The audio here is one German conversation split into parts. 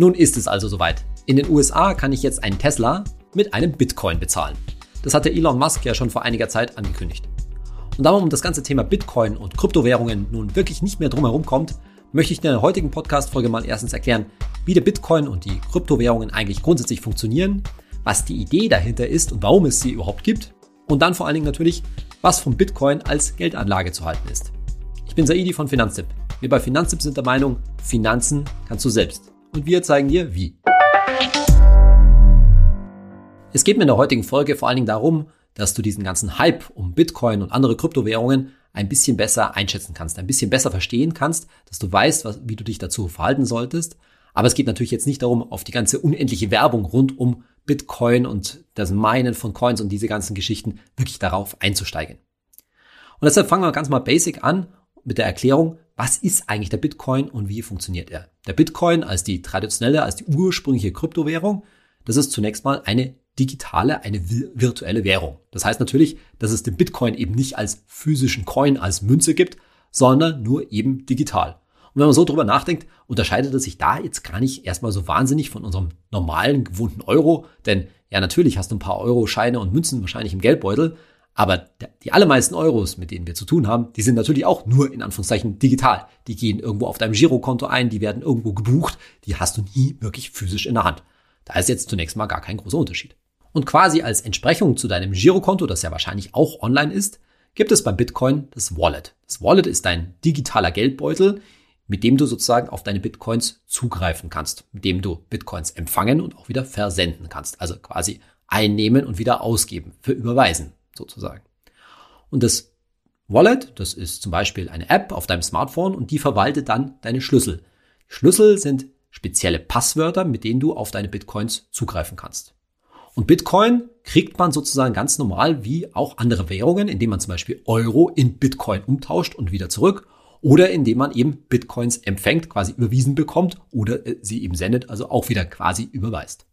Nun ist es also soweit. In den USA kann ich jetzt einen Tesla mit einem Bitcoin bezahlen. Das hatte Elon Musk ja schon vor einiger Zeit angekündigt. Und da man um das ganze Thema Bitcoin und Kryptowährungen nun wirklich nicht mehr drumherum kommt, möchte ich in der heutigen Podcast-Folge mal erstens erklären, wie der Bitcoin und die Kryptowährungen eigentlich grundsätzlich funktionieren, was die Idee dahinter ist und warum es sie überhaupt gibt und dann vor allen Dingen natürlich, was vom Bitcoin als Geldanlage zu halten ist. Ich bin Saidi von Finanztip. Wir bei Finanztip sind der Meinung, Finanzen kannst du selbst. Und wir zeigen dir, wie. Es geht mir in der heutigen Folge vor allen Dingen darum, dass du diesen ganzen Hype um Bitcoin und andere Kryptowährungen ein bisschen besser einschätzen kannst, ein bisschen besser verstehen kannst, dass du weißt, wie du dich dazu verhalten solltest. Aber es geht natürlich jetzt nicht darum, auf die ganze unendliche Werbung rund um Bitcoin und das Minen von Coins und diese ganzen Geschichten wirklich darauf einzusteigen. Und deshalb fangen wir ganz mal basic an mit der Erklärung, was ist eigentlich der Bitcoin und wie funktioniert er? Der Bitcoin als die traditionelle, als die ursprüngliche Kryptowährung, das ist zunächst mal eine digitale, eine virtuelle Währung. Das heißt natürlich, dass es den Bitcoin eben nicht als physischen Coin, als Münze gibt, sondern nur eben digital. Und wenn man so drüber nachdenkt, unterscheidet es sich da jetzt gar nicht erstmal so wahnsinnig von unserem normalen, gewohnten Euro. Denn ja, natürlich hast du ein paar Euro-Scheine und Münzen wahrscheinlich im Geldbeutel, aber die allermeisten Euros, mit denen wir zu tun haben, die sind natürlich auch nur in Anführungszeichen digital. Die gehen irgendwo auf deinem Girokonto ein, die werden irgendwo gebucht, die hast du nie wirklich physisch in der Hand. Da ist jetzt zunächst mal gar kein großer Unterschied. Und quasi als Entsprechung zu deinem Girokonto, das ja wahrscheinlich auch online ist, gibt es beim Bitcoin das Wallet. Das Wallet ist dein digitaler Geldbeutel, mit dem du sozusagen auf deine Bitcoins zugreifen kannst, mit dem du Bitcoins empfangen und auch wieder versenden kannst. Also quasi einnehmen und wieder ausgeben, für überweisen sozusagen. Und das Wallet, das ist zum Beispiel eine App auf deinem Smartphone und die verwaltet dann deine Schlüssel. Schlüssel sind spezielle Passwörter, mit denen du auf deine Bitcoins zugreifen kannst. Und Bitcoin kriegt man sozusagen ganz normal wie auch andere Währungen, indem man zum Beispiel Euro in Bitcoin umtauscht und wieder zurück oder indem man eben Bitcoins empfängt, quasi überwiesen bekommt oder sie eben sendet, also auch wieder quasi überweist.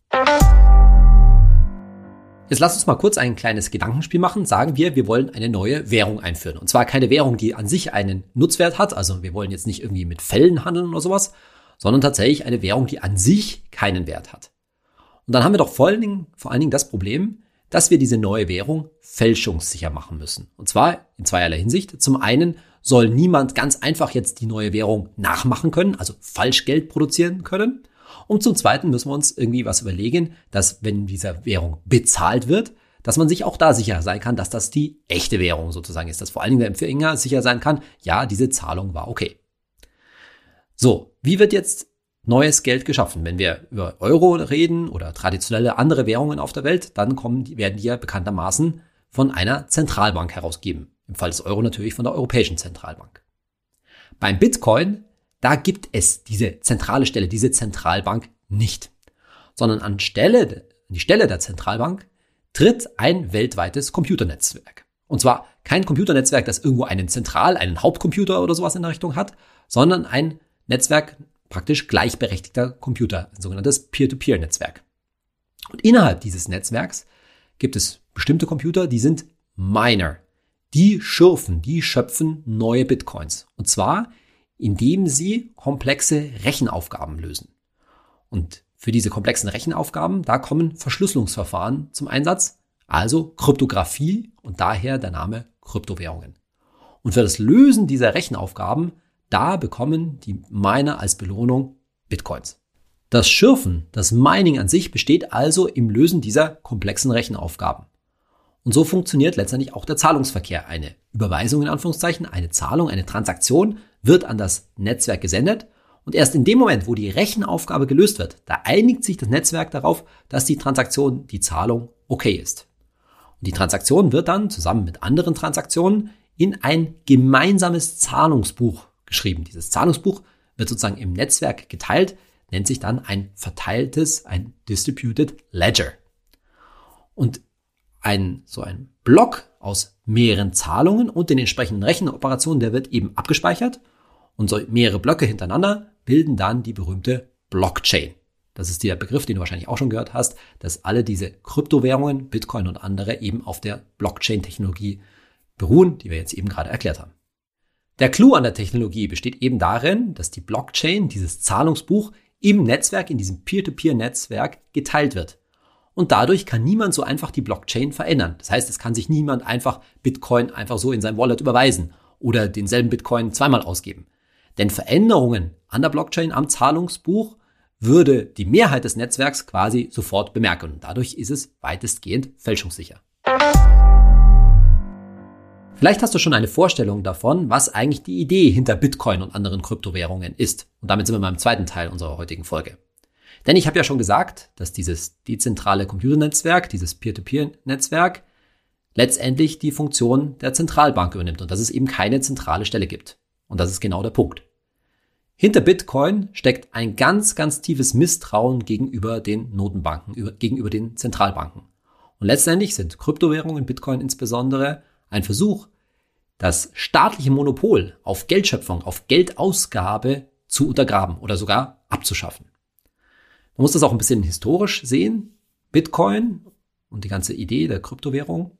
Jetzt lass uns mal kurz ein kleines Gedankenspiel machen. Sagen wir, wir wollen eine neue Währung einführen. Und zwar keine Währung, die an sich einen Nutzwert hat, also wir wollen jetzt nicht irgendwie mit Fällen handeln oder sowas, sondern tatsächlich eine Währung, die an sich keinen Wert hat. Und dann haben wir doch vor allen Dingen das Problem, dass wir diese neue Währung fälschungssicher machen müssen. Und zwar in zweierlei Hinsicht. Zum einen soll niemand ganz einfach jetzt die neue Währung nachmachen können, also Falschgeld produzieren können. Und zum zweiten müssen wir uns irgendwie was überlegen, dass wenn diese Währung bezahlt wird, dass man sich auch da sicher sein kann, dass das die echte Währung sozusagen ist. Dass vor allen Dingen der Empfänger sicher sein kann, ja, diese Zahlung war okay. So, wie wird jetzt neues Geld geschaffen? Wenn wir über Euro reden oder traditionelle andere Währungen auf der Welt, dann werden die ja bekanntermaßen von einer Zentralbank herausgegeben. Im Fall des Euro natürlich von der Europäischen Zentralbank. Beim Bitcoin, da gibt es diese zentrale Stelle, diese Zentralbank nicht. Sondern an die Stelle der Zentralbank tritt ein weltweites Computernetzwerk. Und zwar kein Computernetzwerk, das irgendwo einen Hauptcomputer oder sowas in der Richtung hat, sondern ein Netzwerk praktisch gleichberechtigter Computer, ein sogenanntes Peer-to-Peer-Netzwerk. Und innerhalb dieses Netzwerks gibt es bestimmte Computer, die sind Miner. Die schöpfen neue Bitcoins. Und zwar, indem sie komplexe Rechenaufgaben lösen. Und für diese komplexen Rechenaufgaben, da kommen Verschlüsselungsverfahren zum Einsatz, also Kryptographie und daher der Name Kryptowährungen. Und für das Lösen dieser Rechenaufgaben da bekommen die Miner als Belohnung Bitcoins. Das Schürfen, das Mining an sich besteht also im Lösen dieser komplexen Rechenaufgaben. Und so funktioniert letztendlich auch der Zahlungsverkehr. Eine Überweisung in Anführungszeichen, eine Zahlung, eine Transaktion wird an das Netzwerk gesendet und erst in dem Moment, wo die Rechenaufgabe gelöst wird, da einigt sich das Netzwerk darauf, dass die Transaktion, die Zahlung okay ist. Und die Transaktion wird dann zusammen mit anderen Transaktionen in ein gemeinsames Zahlungsbuch geschrieben. Dieses Zahlungsbuch wird sozusagen im Netzwerk geteilt, nennt sich dann ein verteiltes, ein Distributed Ledger. Und so ein Block aus mehreren Zahlungen und den entsprechenden Rechenoperationen, der wird eben abgespeichert und so mehrere Blöcke hintereinander bilden dann die berühmte Blockchain. Das ist der Begriff, den du wahrscheinlich auch schon gehört hast, dass alle diese Kryptowährungen, Bitcoin und andere eben auf der Blockchain-Technologie beruhen, die wir jetzt eben gerade erklärt haben. Der Clou an der Technologie besteht eben darin, dass die Blockchain, dieses Zahlungsbuch, im Netzwerk, in diesem Peer-to-Peer-Netzwerk geteilt wird. Und dadurch kann niemand so einfach die Blockchain verändern. Das heißt, es kann sich niemand einfach Bitcoin einfach so in sein Wallet überweisen oder denselben Bitcoin zweimal ausgeben. Denn Veränderungen an der Blockchain, am Zahlungsbuch, würde die Mehrheit des Netzwerks quasi sofort bemerken. Und dadurch ist es weitestgehend fälschungssicher. Vielleicht hast du schon eine Vorstellung davon, was eigentlich die Idee hinter Bitcoin und anderen Kryptowährungen ist. Und damit sind wir beim zweiten Teil unserer heutigen Folge. Denn ich habe ja schon gesagt, dass dieses dezentrale Computernetzwerk, dieses Peer-to-Peer-Netzwerk, letztendlich die Funktion der Zentralbank übernimmt und dass es eben keine zentrale Stelle gibt. Und das ist genau der Punkt. Hinter Bitcoin steckt ein ganz, ganz tiefes Misstrauen gegenüber den Notenbanken, gegenüber den Zentralbanken. Und letztendlich sind Kryptowährungen, Bitcoin insbesondere, ein Versuch, das staatliche Monopol auf Geldschöpfung, auf Geldausgabe zu untergraben oder sogar abzuschaffen. Man muss das auch ein bisschen historisch sehen. Bitcoin und die ganze Idee der Kryptowährung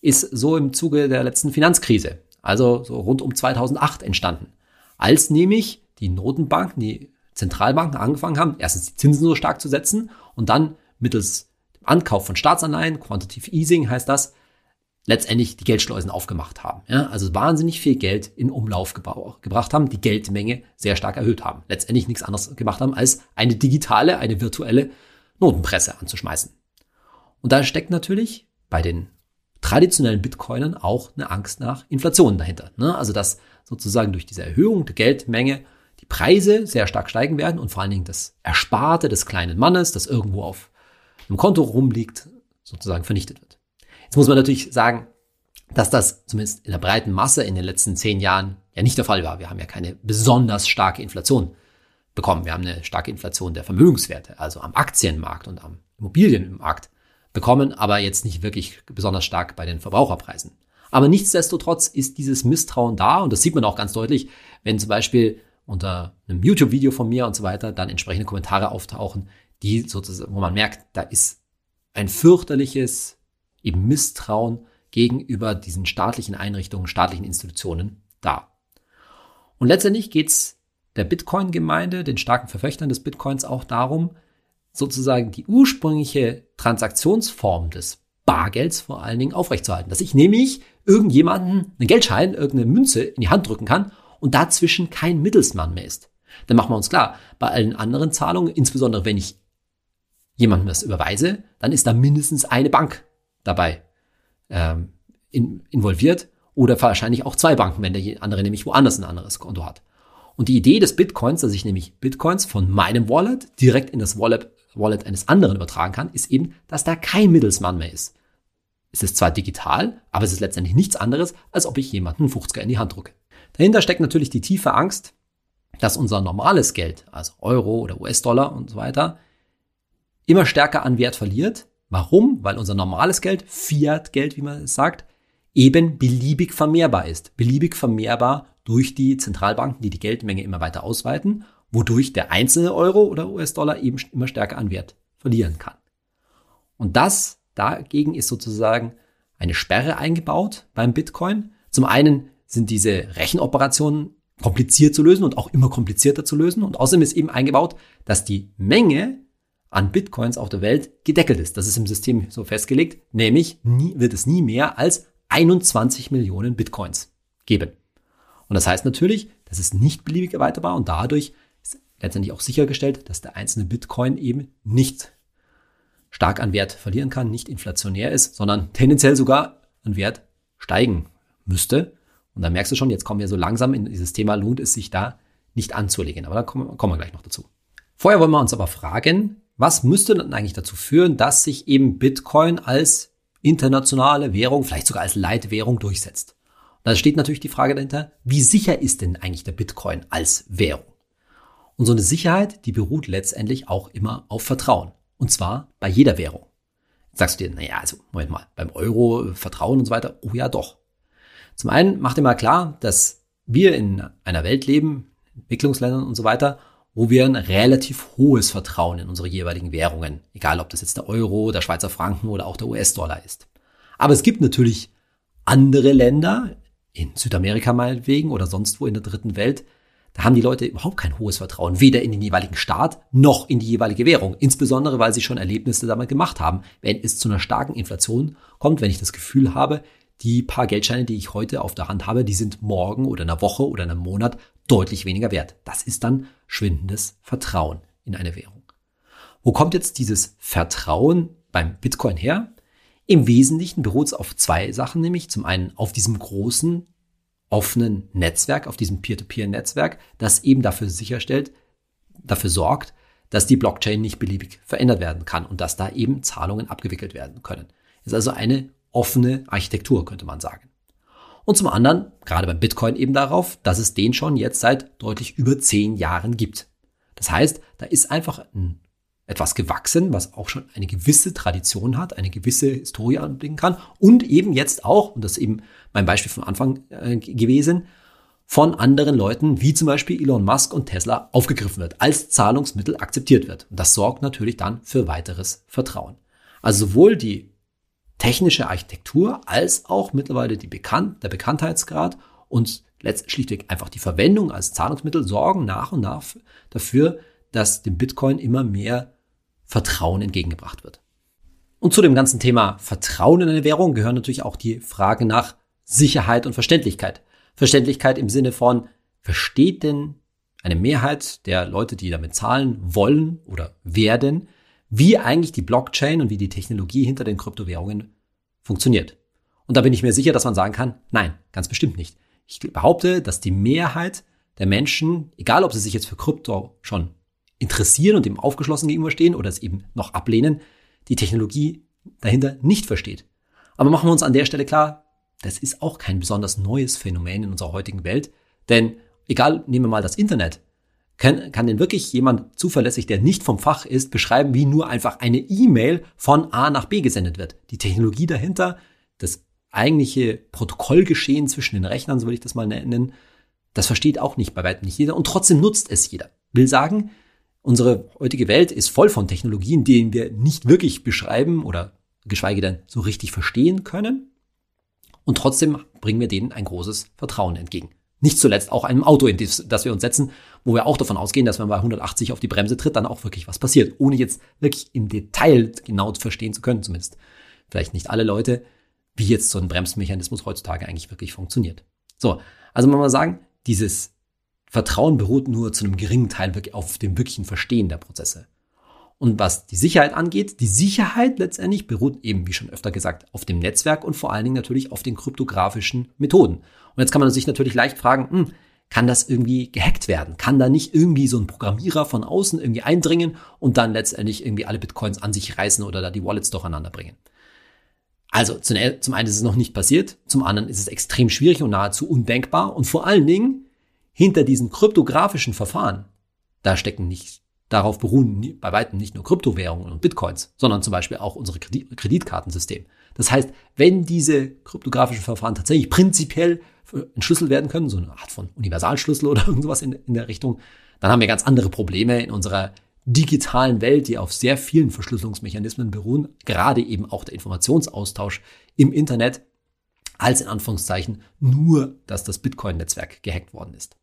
ist so im Zuge der letzten Finanzkrise, also so rund um 2008 entstanden, als nämlich die Notenbanken, die Zentralbanken angefangen haben, erstens die Zinsen so stark zu setzen und dann mittels dem Ankauf von Staatsanleihen, Quantitative Easing heißt das, letztendlich die Geldschleusen aufgemacht haben. Ja, also wahnsinnig viel Geld in Umlauf gebracht haben, die Geldmenge sehr stark erhöht haben. Letztendlich nichts anderes gemacht haben, als eine digitale, eine virtuelle Notenpresse anzuschmeißen. Und da steckt natürlich bei den traditionellen Bitcoinern auch eine Angst nach Inflation dahinter. Ne? Also dass sozusagen durch diese Erhöhung der Geldmenge die Preise sehr stark steigen werden und vor allen Dingen das Ersparte des kleinen Mannes, das irgendwo auf einem Konto rumliegt, sozusagen vernichtet wird. Jetzt muss man natürlich sagen, dass das zumindest in der breiten Masse in den letzten 10 Jahren ja nicht der Fall war. Wir haben ja keine besonders starke Inflation bekommen. Wir haben eine starke Inflation der Vermögenswerte, also am Aktienmarkt und am Immobilienmarkt bekommen, aber jetzt nicht wirklich besonders stark bei den Verbraucherpreisen. Aber nichtsdestotrotz ist dieses Misstrauen da und das sieht man auch ganz deutlich, wenn zum Beispiel unter einem YouTube-Video von mir und so weiter dann entsprechende Kommentare auftauchen, die sozusagen, wo man merkt, da ist ein fürchterliches eben Misstrauen gegenüber diesen staatlichen Einrichtungen, staatlichen Institutionen da. Und letztendlich geht es der Bitcoin-Gemeinde, den starken Verfechtern des Bitcoins auch darum, sozusagen die ursprüngliche Transaktionsform des Bargelds vor allen Dingen aufrechtzuerhalten. Dass ich nämlich irgendjemanden einen Geldschein, irgendeine Münze in die Hand drücken kann und dazwischen kein Mittelsmann mehr ist. Dann machen wir uns klar, bei allen anderen Zahlungen, insbesondere wenn ich jemandem das überweise, dann ist da mindestens eine Bank dabei involviert oder wahrscheinlich auch 2 Banken, wenn der andere nämlich woanders ein anderes Konto hat. Und die Idee des Bitcoins, dass ich nämlich Bitcoins von meinem Wallet direkt in das Wallet eines anderen übertragen kann, ist eben, dass da kein Mittelsmann mehr ist. Es ist zwar digital, aber es ist letztendlich nichts anderes, als ob ich jemanden 50er in die Hand drücke. Dahinter steckt natürlich die tiefe Angst, dass unser normales Geld, also Euro oder US-Dollar und so weiter, immer stärker an Wert verliert. Warum? Weil unser normales Geld, Fiat-Geld, wie man es sagt, eben beliebig vermehrbar ist. Beliebig vermehrbar durch die Zentralbanken, die die Geldmenge immer weiter ausweiten, wodurch der einzelne Euro oder US-Dollar eben immer stärker an Wert verlieren kann. Und das dagegen ist sozusagen eine Sperre eingebaut beim Bitcoin. Zum einen sind diese Rechenoperationen kompliziert zu lösen und auch immer komplizierter zu lösen. Und außerdem ist eben eingebaut, dass die Menge an Bitcoins auf der Welt gedeckelt ist. Das ist im System so festgelegt, nämlich wird es nie mehr als 21 Millionen Bitcoins geben. Und das heißt natürlich, das ist nicht beliebig erweiterbar und dadurch ist letztendlich auch sichergestellt, dass der einzelne Bitcoin eben nicht stark an Wert verlieren kann, nicht inflationär ist, sondern tendenziell sogar an Wert steigen müsste. Und da merkst du schon, jetzt kommen wir so langsam in dieses Thema, lohnt es sich da nicht anzulegen. Aber da kommen wir gleich noch dazu. Vorher wollen wir uns aber fragen, was müsste dann eigentlich dazu führen, dass sich eben Bitcoin als internationale Währung, vielleicht sogar als Leitwährung durchsetzt? Und da steht natürlich die Frage dahinter, wie sicher ist denn eigentlich der Bitcoin als Währung? Und so eine Sicherheit, die beruht letztendlich auch immer auf Vertrauen. Und zwar bei jeder Währung. Jetzt sagst du dir, naja, also Moment mal, beim Euro, Vertrauen und so weiter, oh ja doch. Zum einen mach dir mal klar, dass wir in einer Welt leben, Entwicklungsländern und so weiter, wo wir ein relativ hohes Vertrauen in unsere jeweiligen Währungen, egal ob das jetzt der Euro, der Schweizer Franken oder auch der US-Dollar ist. Aber es gibt natürlich andere Länder, in Südamerika meinetwegen oder sonst wo in der dritten Welt, Da haben die Leute überhaupt kein hohes Vertrauen, weder in den jeweiligen Staat noch in die jeweilige Währung. Insbesondere, weil sie schon Erlebnisse damit gemacht haben, wenn es zu einer starken Inflation kommt, wenn ich das Gefühl habe, die paar Geldscheine, die ich heute auf der Hand habe, die sind morgen oder in einer Woche oder in einem Monat deutlich weniger wert. Das ist dann schwindendes Vertrauen in eine Währung. Wo kommt jetzt dieses Vertrauen beim Bitcoin her? Im Wesentlichen beruht es auf zwei Sachen, nämlich zum einen auf diesem großen, offenen Netzwerk, auf diesem Peer-to-Peer-Netzwerk, das eben dafür sicherstellt, dafür sorgt, dass die Blockchain nicht beliebig verändert werden kann und dass da eben Zahlungen abgewickelt werden können. Ist also eine offene Architektur, könnte man sagen. Und zum anderen, gerade beim Bitcoin eben darauf, dass es den schon jetzt seit deutlich über 10 Jahren gibt. Das heißt, da ist einfach etwas gewachsen, was auch schon eine gewisse Tradition hat, eine gewisse Historie anblicken kann und eben jetzt auch, und das ist eben mein Beispiel von Anfang gewesen, von anderen Leuten, wie zum Beispiel Elon Musk und Tesla, aufgegriffen wird, als Zahlungsmittel akzeptiert wird. Und das sorgt natürlich dann für weiteres Vertrauen. Also sowohl die technische Architektur als auch mittlerweile der Bekanntheitsgrad und schlichtweg einfach die Verwendung als Zahlungsmittel sorgen nach und nach dafür, dass dem Bitcoin immer mehr Vertrauen entgegengebracht wird. Und zu dem ganzen Thema Vertrauen in eine Währung gehören natürlich auch die Frage nach Sicherheit und Verständlichkeit. Verständlichkeit im Sinne von, versteht denn eine Mehrheit der Leute, die damit zahlen wollen oder werden, wie eigentlich die Blockchain und wie die Technologie hinter den Kryptowährungen funktioniert? Und da bin ich mir sicher, dass man sagen kann, nein, ganz bestimmt nicht. Ich behaupte, dass die Mehrheit der Menschen, egal ob sie sich jetzt für Krypto schon interessieren und dem aufgeschlossen gegenüberstehen oder es eben noch ablehnen, die Technologie dahinter nicht versteht. Aber machen wir uns an der Stelle klar, das ist auch kein besonders neues Phänomen in unserer heutigen Welt, denn egal, nehmen wir mal das Internet, kann denn wirklich jemand zuverlässig, der nicht vom Fach ist, beschreiben, wie nur einfach eine E-Mail von A nach B gesendet wird? Die Technologie dahinter, das eigentliche Protokollgeschehen zwischen den Rechnern, so will ich das mal nennen, das versteht auch nicht bei weitem nicht jeder und trotzdem nutzt es jeder. Will sagen, unsere heutige Welt ist voll von Technologien, die wir nicht wirklich beschreiben oder geschweige denn so richtig verstehen können. Und trotzdem bringen wir denen ein großes Vertrauen entgegen. Nicht zuletzt auch einem Auto, in das wir uns setzen, wo wir auch davon ausgehen, dass wenn man bei 180 auf die Bremse tritt, dann auch wirklich was passiert. Ohne jetzt wirklich im Detail genau verstehen zu können, zumindest vielleicht nicht alle Leute, wie jetzt so ein Bremsmechanismus heutzutage eigentlich wirklich funktioniert. So, also man muss sagen, dieses Vertrauen beruht nur zu einem geringen Teil wirklich auf dem wirklichen Verstehen der Prozesse. Und was die Sicherheit angeht, die Sicherheit letztendlich beruht eben, wie schon öfter gesagt, auf dem Netzwerk und vor allen Dingen natürlich auf den kryptografischen Methoden. Und jetzt kann man sich natürlich leicht fragen, kann das irgendwie gehackt werden? Kann da nicht irgendwie so ein Programmierer von außen irgendwie eindringen und dann letztendlich irgendwie alle Bitcoins an sich reißen oder da die Wallets durcheinander bringen? Also zum einen ist es noch nicht passiert, zum anderen ist es extrem schwierig und nahezu undenkbar und vor allen Dingen hinter diesen kryptografischen Verfahren, da stecken nicht, darauf beruhen bei weitem nicht nur Kryptowährungen und Bitcoins, sondern zum Beispiel auch unsere Kreditkartensystem. Das heißt, wenn diese kryptografischen Verfahren tatsächlich prinzipiell entschlüsselt werden können, so eine Art von Universalschlüssel oder irgendwas in der Richtung, dann haben wir ganz andere Probleme in unserer digitalen Welt, die auf sehr vielen Verschlüsselungsmechanismen beruhen, gerade eben auch der Informationsaustausch im Internet, als in Anführungszeichen nur, dass das Bitcoin-Netzwerk gehackt worden ist.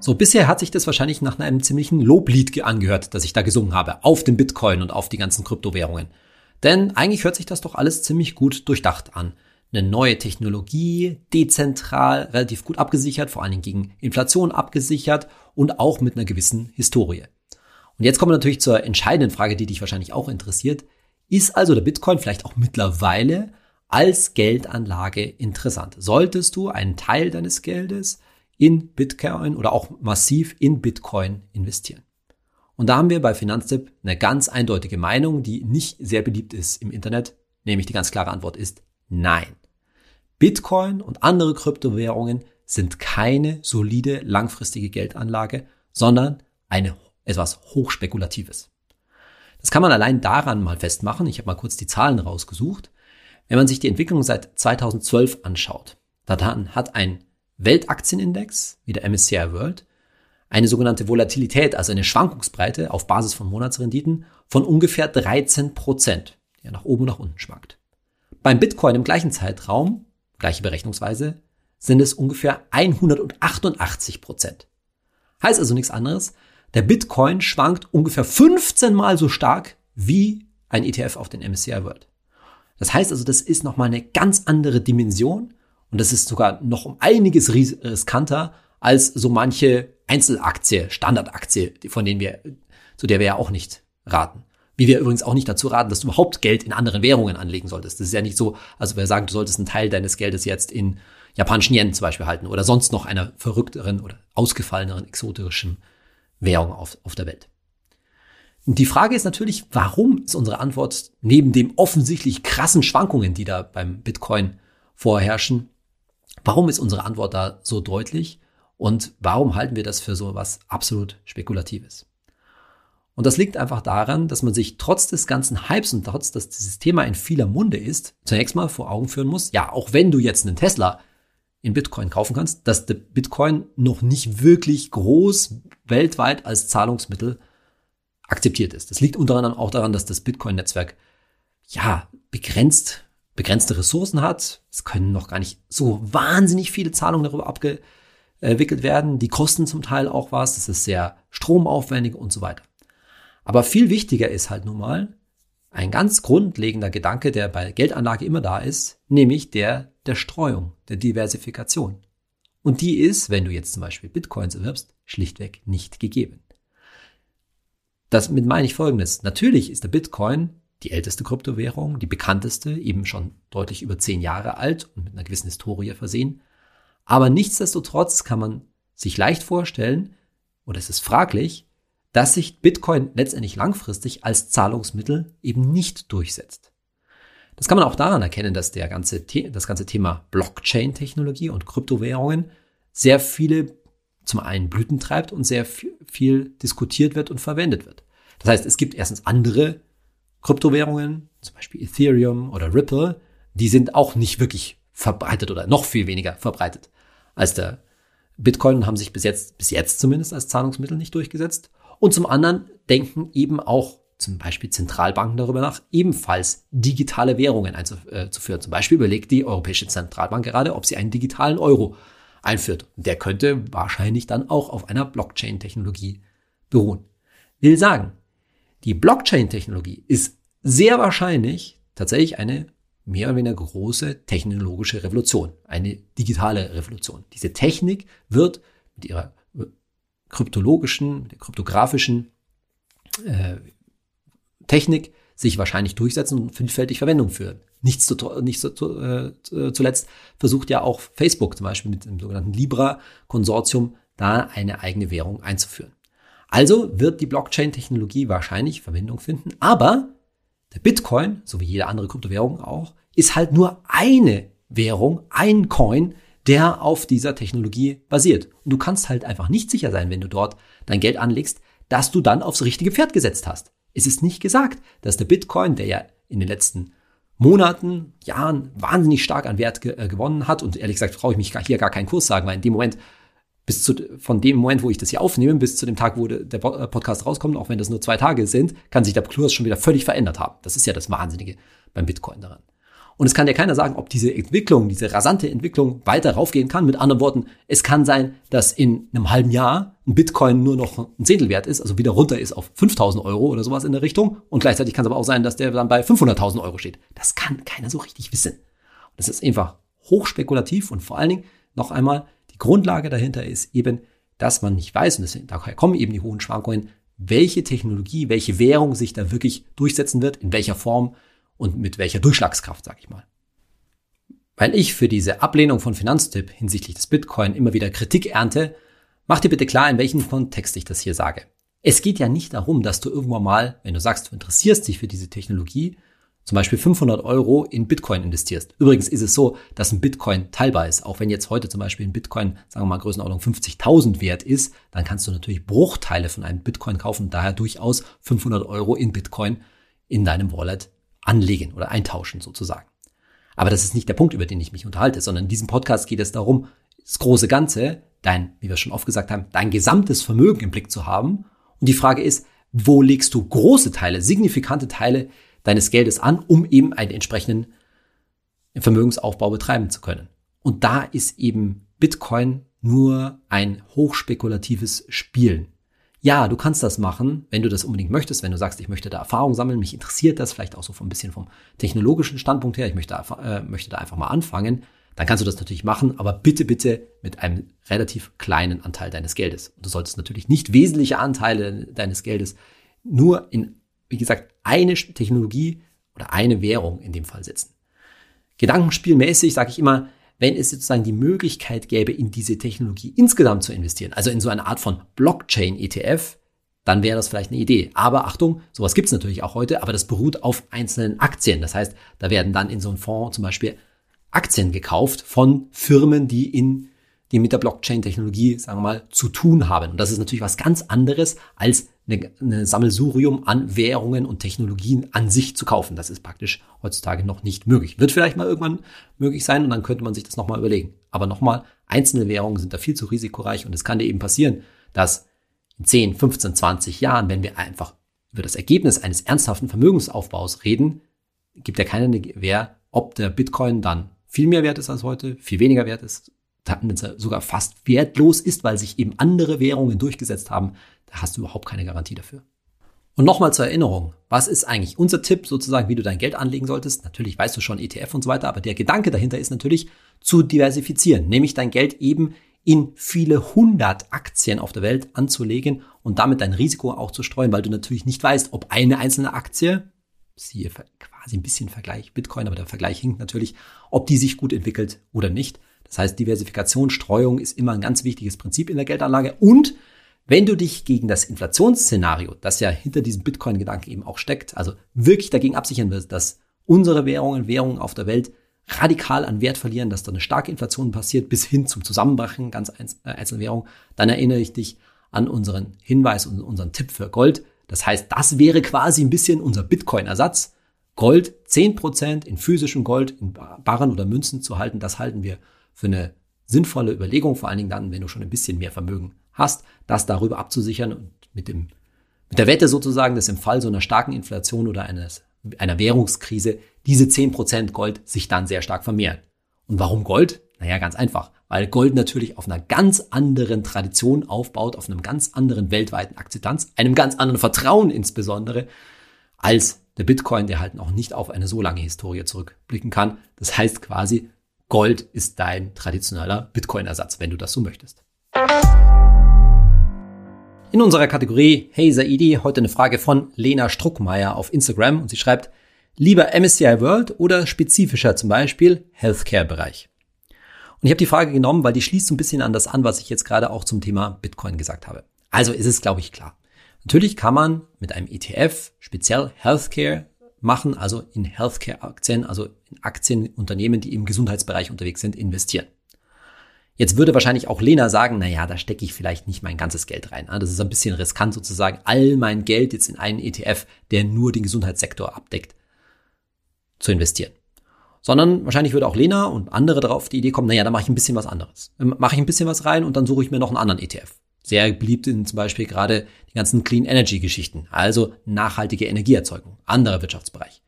So, bisher hat sich das wahrscheinlich nach einem ziemlichen Loblied angehört, das ich da gesungen habe, auf den Bitcoin und auf die ganzen Kryptowährungen. Denn eigentlich hört sich das doch alles ziemlich gut durchdacht an. Eine neue Technologie, dezentral, relativ gut abgesichert, vor allen Dingen gegen Inflation abgesichert und auch mit einer gewissen Historie. Und jetzt kommen wir natürlich zur entscheidenden Frage, die dich wahrscheinlich auch interessiert. Ist also der Bitcoin vielleicht auch mittlerweile als Geldanlage interessant? Solltest du einen Teil deines Geldes in Bitcoin oder auch massiv in Bitcoin investieren? Und da haben wir bei Finanztip eine ganz eindeutige Meinung, die nicht sehr beliebt ist im Internet, nämlich die ganz klare Antwort ist nein. Bitcoin und andere Kryptowährungen sind keine solide langfristige Geldanlage, sondern etwas Hochspekulatives. Das kann man allein daran mal festmachen. Ich habe mal kurz die Zahlen rausgesucht. Wenn man sich die Entwicklung seit 2012 anschaut, dann hat ein Weltaktienindex, wie der MSCI World, eine sogenannte Volatilität, also eine Schwankungsbreite auf Basis von Monatsrenditen von ungefähr 13%, die ja nach oben und nach unten schwankt. Beim Bitcoin im gleichen Zeitraum, gleiche Berechnungsweise, sind es ungefähr 188%. Heißt also nichts anderes, der Bitcoin schwankt ungefähr 15 Mal so stark wie ein ETF auf den MSCI World. Das heißt also, das ist nochmal eine ganz andere Dimension und das ist sogar noch um einiges riskanter als so manche Einzelaktie, Standardaktie, zu der wir ja auch nicht raten. Wie wir übrigens auch nicht dazu raten, dass du überhaupt Geld in anderen Währungen anlegen solltest. Das ist ja nicht so, also wir sagen, du solltest einen Teil deines Geldes jetzt in japanischen Yen zum Beispiel halten oder sonst noch einer verrückteren oder ausgefalleneren exotischen Währung auf der Welt. Und die Frage ist natürlich, warum ist unsere Antwort neben dem offensichtlich krassen Schwankungen, die da beim Bitcoin vorherrschen, warum ist unsere Antwort da so deutlich und warum halten wir das für so was absolut Spekulatives? Und das liegt einfach daran, dass man sich trotz des ganzen Hypes und trotz, dass dieses Thema in vieler Munde ist, zunächst mal vor Augen führen muss, ja, auch wenn du jetzt einen Tesla in Bitcoin kaufen kannst, dass der Bitcoin noch nicht wirklich groß weltweit als Zahlungsmittel akzeptiert ist. Das liegt unter anderem auch daran, dass das Bitcoin-Netzwerk ja begrenzte Ressourcen hat. Es können noch gar nicht so wahnsinnig viele Zahlungen darüber abgewickelt werden. Die kosten zum Teil auch was. Das ist sehr stromaufwendig und so weiter. Aber viel wichtiger ist halt nun mal ein ganz grundlegender Gedanke, der bei Geldanlage immer da ist, nämlich der Streuung, der Diversifikation. Und die ist, wenn du jetzt zum Beispiel Bitcoins erwirbst, schlichtweg nicht gegeben. Damit meine ich Folgendes. Natürlich ist der Bitcoin die älteste Kryptowährung, die bekannteste, eben schon deutlich über 10 Jahre alt und mit einer gewissen Historie versehen. Aber nichtsdestotrotz kann man sich leicht vorstellen, oder es ist fraglich, dass sich Bitcoin letztendlich langfristig als Zahlungsmittel eben nicht durchsetzt. Das kann man auch daran erkennen, dass das ganze Thema Blockchain-Technologie und Kryptowährungen sehr viele zum einen Blüten treibt und sehr viel diskutiert wird und verwendet wird. Das heißt, es gibt erstens andere Kryptowährungen, zum Beispiel Ethereum oder Ripple, die sind auch nicht wirklich verbreitet oder noch viel weniger verbreitet als der Bitcoin und haben sich bis jetzt zumindest als Zahlungsmittel nicht durchgesetzt. Und zum anderen denken eben auch zum Beispiel Zentralbanken darüber nach, ebenfalls digitale Währungen einzuführen. Zum Beispiel überlegt die Europäische Zentralbank gerade, ob sie einen digitalen Euro einführt. Der könnte wahrscheinlich dann auch auf einer Blockchain-Technologie beruhen. Will sagen, die Blockchain-Technologie ist sehr wahrscheinlich tatsächlich eine mehr oder weniger große technologische Revolution, eine digitale Revolution. Diese Technik wird mit ihrer kryptografischen Technik sich wahrscheinlich durchsetzen und vielfältig Verwendung führen. Nicht zuletzt versucht ja auch Facebook zum Beispiel mit dem sogenannten Libra-Konsortium da eine eigene Währung einzuführen. Also wird die Blockchain-Technologie wahrscheinlich Verwendung finden, aber der Bitcoin, so wie jede andere Kryptowährung auch, ist halt nur eine Währung, ein Coin, der auf dieser Technologie basiert. Und du kannst halt einfach nicht sicher sein, wenn du dort dein Geld anlegst, dass du dann aufs richtige Pferd gesetzt hast. Es ist nicht gesagt, dass der Bitcoin, der ja in den letzten Monaten, Jahren wahnsinnig stark an Wert gewonnen hat, und ehrlich gesagt traue ich mich hier gar keinen Kurs sagen, weil in dem Moment, von dem Moment, wo ich das hier aufnehme, bis zu dem Tag, wo der Podcast rauskommt, auch wenn das nur 2 Tage sind, kann sich der Kurs schon wieder völlig verändert haben. Das ist ja das Wahnsinnige beim Bitcoin daran. Und es kann ja keiner sagen, ob diese rasante Entwicklung weiter raufgehen kann. Mit anderen Worten, es kann sein, dass in einem halben Jahr ein Bitcoin nur noch ein Zehntel wert ist, also wieder runter ist auf 5.000 Euro oder sowas in der Richtung. Und gleichzeitig kann es aber auch sein, dass der dann bei 500.000 Euro steht. Das kann keiner so richtig wissen. Und das ist einfach hochspekulativ und vor allen Dingen noch einmal, die Grundlage dahinter ist eben, dass man nicht weiß, und deswegen, daher kommen eben die hohen Schwankungen, welche Technologie, welche Währung sich da wirklich durchsetzen wird, in welcher Form und mit welcher Durchschlagskraft, sage ich mal. Weil ich für diese Ablehnung von Finanztip hinsichtlich des Bitcoin immer wieder Kritik ernte, mach dir bitte klar, in welchem Kontext ich das hier sage. Es geht ja nicht darum, dass du irgendwann mal, wenn du sagst, du interessierst dich für diese Technologie, zum Beispiel 500 Euro in Bitcoin investierst. Übrigens ist es so, dass ein Bitcoin teilbar ist. Auch wenn jetzt heute zum Beispiel ein Bitcoin, sagen wir mal Größenordnung 50.000 wert ist, dann kannst du natürlich Bruchteile von einem Bitcoin kaufen und daher durchaus 500 Euro in Bitcoin in deinem Wallet anlegen oder eintauschen sozusagen. Aber das ist nicht der Punkt, über den ich mich unterhalte, sondern in diesem Podcast geht es darum, das große Ganze, wie wir schon oft gesagt haben, dein gesamtes Vermögen im Blick zu haben. Und die Frage ist, wo legst du große Teile, signifikante Teile deines Geldes an, um eben einen entsprechenden Vermögensaufbau betreiben zu können. Und da ist eben Bitcoin nur ein hochspekulatives Spielen. Ja, du kannst das machen, wenn du das unbedingt möchtest, wenn du sagst, ich möchte da Erfahrung sammeln, mich interessiert das vielleicht auch so ein bisschen vom technologischen Standpunkt her, ich möchte da einfach mal anfangen, dann kannst du das natürlich machen, aber bitte, bitte mit einem relativ kleinen Anteil deines Geldes. Und du solltest natürlich nicht wesentliche Anteile deines Geldes nur in, wie gesagt, eine Technologie oder eine Währung in dem Fall setzen. Gedankenspielmäßig sage ich immer, wenn es sozusagen die Möglichkeit gäbe, in diese Technologie insgesamt zu investieren, also in so eine Art von Blockchain-ETF, dann wäre das vielleicht eine Idee. Aber Achtung, sowas gibt es natürlich auch heute, aber das beruht auf einzelnen Aktien. Das heißt, da werden dann in so einem Fonds zum Beispiel Aktien gekauft von Firmen, die mit der Blockchain-Technologie, sagen wir mal, zu tun haben. Und das ist natürlich was ganz anderes, als eine Sammelsurium an Währungen und Technologien an sich zu kaufen. Das ist praktisch heutzutage noch nicht möglich. Wird vielleicht mal irgendwann möglich sein und dann könnte man sich das nochmal überlegen. Aber nochmal, einzelne Währungen sind da viel zu risikoreich und es kann dir eben passieren, dass in 10, 15, 20 Jahren, wenn wir einfach über das Ergebnis eines ernsthaften Vermögensaufbaus reden, gibt ja keiner eine Gewähr, ob der Bitcoin dann viel mehr wert ist als heute, viel weniger wert ist, sogar fast wertlos ist, weil sich eben andere Währungen durchgesetzt haben. Da hast du überhaupt keine Garantie dafür. Und nochmal zur Erinnerung, was ist eigentlich unser Tipp sozusagen, wie du dein Geld anlegen solltest? Natürlich weißt du schon ETF und so weiter, aber der Gedanke dahinter ist natürlich zu diversifizieren, nämlich dein Geld eben in viele hundert Aktien auf der Welt anzulegen und damit dein Risiko auch zu streuen, weil du natürlich nicht weißt, ob eine einzelne Aktie, siehe quasi ein bisschen Vergleich Bitcoin, aber der Vergleich hinkt natürlich, ob die sich gut entwickelt oder nicht. Das heißt, Diversifikation, Streuung ist immer ein ganz wichtiges Prinzip in der Geldanlage. Und wenn du dich gegen das Inflationsszenario, das ja hinter diesem Bitcoin-Gedanken eben auch steckt, also wirklich dagegen absichern willst, dass unsere Währungen auf der Welt radikal an Wert verlieren, dass da eine starke Inflation passiert, bis hin zum Zusammenbrechen ganz einzelner Währungen, dann erinnere ich dich an unseren Hinweis und unseren Tipp für Gold. Das heißt, das wäre quasi ein bisschen unser Bitcoin-Ersatz. Gold 10% in physischem Gold, in Barren oder Münzen zu halten, das halten wir für eine sinnvolle Überlegung, vor allen Dingen dann, wenn du schon ein bisschen mehr Vermögen hast, das darüber abzusichern und mit der Wette sozusagen, dass im Fall so einer starken Inflation oder einer Währungskrise diese 10% Gold sich dann sehr stark vermehren. Und warum Gold? Naja, ganz einfach, weil Gold natürlich auf einer ganz anderen Tradition aufbaut, auf einem ganz anderen weltweiten Akzeptanz, einem ganz anderen Vertrauen insbesondere, als der Bitcoin, der halt noch nicht auf eine so lange Historie zurückblicken kann. Das heißt quasi, Gold ist dein traditioneller Bitcoin-Ersatz, wenn du das so möchtest. In unserer Kategorie Hey Saidi heute eine Frage von Lena Struckmeier auf Instagram und sie schreibt, lieber MSCI World oder spezifischer zum Beispiel Healthcare-Bereich? Und ich habe die Frage genommen, weil die schließt so ein bisschen an das an, was ich jetzt gerade auch zum Thema Bitcoin gesagt habe. Also ist es, glaube ich, klar. Natürlich kann man mit einem ETF speziell Healthcare machen, also in Healthcare-Aktien, also in Aktienunternehmen, die im Gesundheitsbereich unterwegs sind, investieren. Jetzt würde wahrscheinlich auch Lena sagen, naja, da stecke ich vielleicht nicht mein ganzes Geld rein. Das ist ein bisschen riskant sozusagen, all mein Geld jetzt in einen ETF, der nur den Gesundheitssektor abdeckt, zu investieren. Sondern wahrscheinlich würde auch Lena und andere darauf die Idee kommen, naja, da mache ich ein bisschen was anderes. Mache ich ein bisschen was rein und dann suche ich mir noch einen anderen ETF. Sehr beliebt sind zum Beispiel gerade die ganzen Clean-Energy-Geschichten, also nachhaltige Energieerzeugung, anderer Wirtschaftsbereich.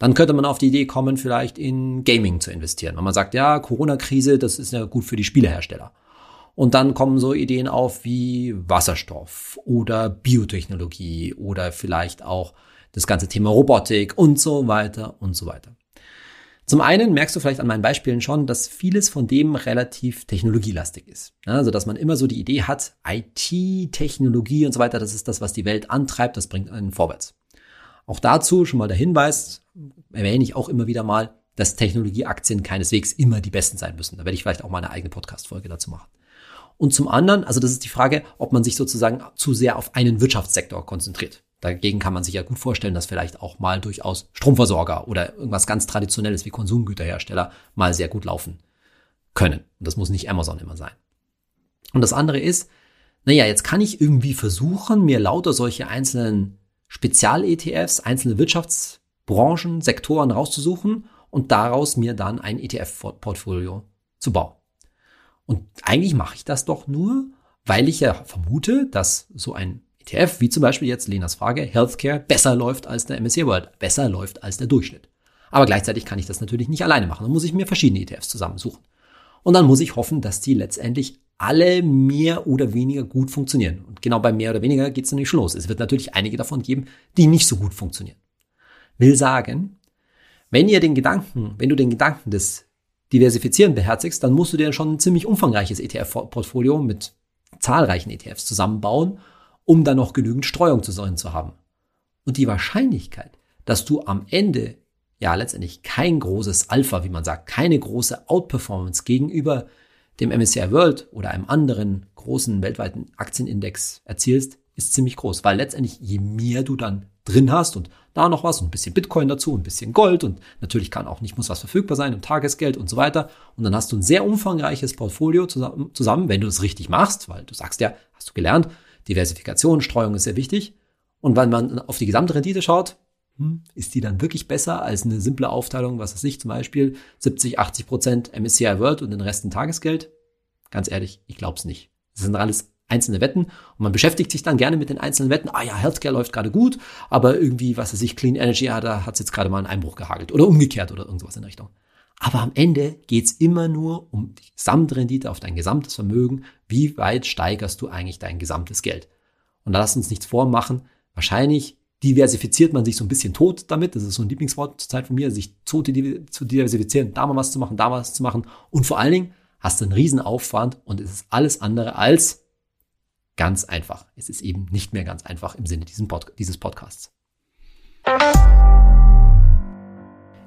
Dann könnte man auf die Idee kommen, vielleicht in Gaming zu investieren, wenn man sagt, ja, Corona-Krise, das ist ja gut für die Spielehersteller. Und dann kommen so Ideen auf wie Wasserstoff oder Biotechnologie oder vielleicht auch das ganze Thema Robotik und so weiter und so weiter. Zum einen merkst du vielleicht an meinen Beispielen schon, dass vieles von dem relativ technologielastig ist. Also, dass man immer so die Idee hat, IT, Technologie und so weiter, das ist das, was die Welt antreibt, das bringt einen vorwärts. Auch dazu schon mal der Hinweis, erwähne ich auch immer wieder mal, dass Technologieaktien keineswegs immer die besten sein müssen. Da werde ich vielleicht auch mal eine eigene Podcast-Folge dazu machen. Und zum anderen, also das ist die Frage, ob man sich sozusagen zu sehr auf einen Wirtschaftssektor konzentriert. Dagegen kann man sich ja gut vorstellen, dass vielleicht auch mal durchaus Stromversorger oder irgendwas ganz Traditionelles wie Konsumgüterhersteller mal sehr gut laufen können. Und das muss nicht Amazon immer sein. Und das andere ist, naja, jetzt kann ich irgendwie versuchen, mir lauter solche einzelnen Spezial-ETFs, einzelne Wirtschaftsbranchen, Sektoren rauszusuchen und daraus mir dann ein ETF-Portfolio zu bauen. Und eigentlich mache ich das doch nur, weil ich ja vermute, dass so ein ETF, wie zum Beispiel jetzt Lenas Frage, Healthcare, besser läuft als der MSCI World, besser läuft als der Durchschnitt. Aber gleichzeitig kann ich das natürlich nicht alleine machen. Dann muss ich mir verschiedene ETFs zusammensuchen. Und dann muss ich hoffen, dass die letztendlich alle mehr oder weniger gut funktionieren. Und genau bei mehr oder weniger geht es natürlich schon los. Es wird natürlich einige davon geben, die nicht so gut funktionieren. Will sagen, wenn du den Gedanken des Diversifizieren beherzigst, dann musst du dir schon ein ziemlich umfangreiches ETF-Portfolio mit zahlreichen ETFs zusammenbauen, um dann noch genügend Streuung zu haben. Und die Wahrscheinlichkeit, dass du am Ende ja letztendlich kein großes Alpha, wie man sagt, keine große Outperformance gegenüber dem MSCI World oder einem anderen großen weltweiten Aktienindex erzielst, ist ziemlich groß. Weil letztendlich, je mehr du dann drin hast und da noch was, und ein bisschen Bitcoin dazu, ein bisschen Gold und natürlich muss was verfügbar sein und Tagesgeld und so weiter. Und dann hast du ein sehr umfangreiches Portfolio zusammen, wenn du es richtig machst, weil du sagst ja, hast du gelernt, Diversifikation, Streuung ist sehr wichtig. Und wenn man auf die gesamte Rendite schaut, ist die dann wirklich besser als eine simple Aufteilung, was weiß ich, zum Beispiel 70-80% MSCI World und den Rest ein Tagesgeld? Ganz ehrlich, ich glaube es nicht. Das sind alles einzelne Wetten und man beschäftigt sich dann gerne mit den einzelnen Wetten. Ah ja, Healthcare läuft gerade gut, aber irgendwie, was weiß ich, Clean Energy, ja, da hat es jetzt gerade mal einen Einbruch gehagelt oder umgekehrt oder irgendwas in der Richtung. Aber am Ende geht es immer nur um die Gesamtrendite auf dein gesamtes Vermögen. Wie weit steigerst du eigentlich dein gesamtes Geld? Und da lass uns nichts vormachen. Wahrscheinlich diversifiziert man sich so ein bisschen tot damit. Das ist so ein Lieblingswort zur Zeit von mir, sich tot zu diversifizieren, da mal was zu machen, da mal was zu machen. Und vor allen Dingen hast du einen riesen Aufwand und es ist alles andere als ganz einfach. Es ist eben nicht mehr ganz einfach im Sinne dieses Podcasts.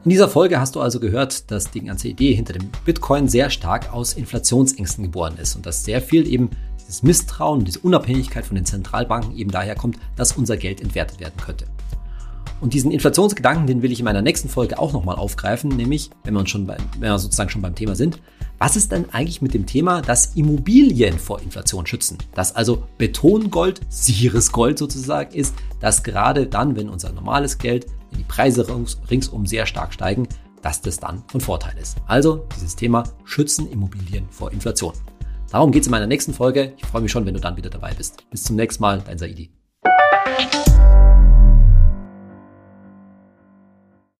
In dieser Folge hast du also gehört, dass die ganze Idee hinter dem Bitcoin sehr stark aus Inflationsängsten geboren ist und dass sehr viel eben dieses Misstrauen und diese Unabhängigkeit von den Zentralbanken eben daher kommt, dass unser Geld entwertet werden könnte. Und diesen Inflationsgedanken, den will ich in meiner nächsten Folge auch nochmal aufgreifen, nämlich, wenn wir sozusagen schon beim Thema sind, was ist denn eigentlich mit dem Thema, dass Immobilien vor Inflation schützen? Dass also Betongold, sicheres Gold sozusagen ist, dass gerade dann, wenn unser normales Geld, wenn die Preise ringsum sehr stark steigen, dass das dann von Vorteil ist. Also dieses Thema schützen Immobilien vor Inflation. Darum geht es in meiner nächsten Folge. Ich freue mich schon, wenn du dann wieder dabei bist. Bis zum nächsten Mal, dein Saidi.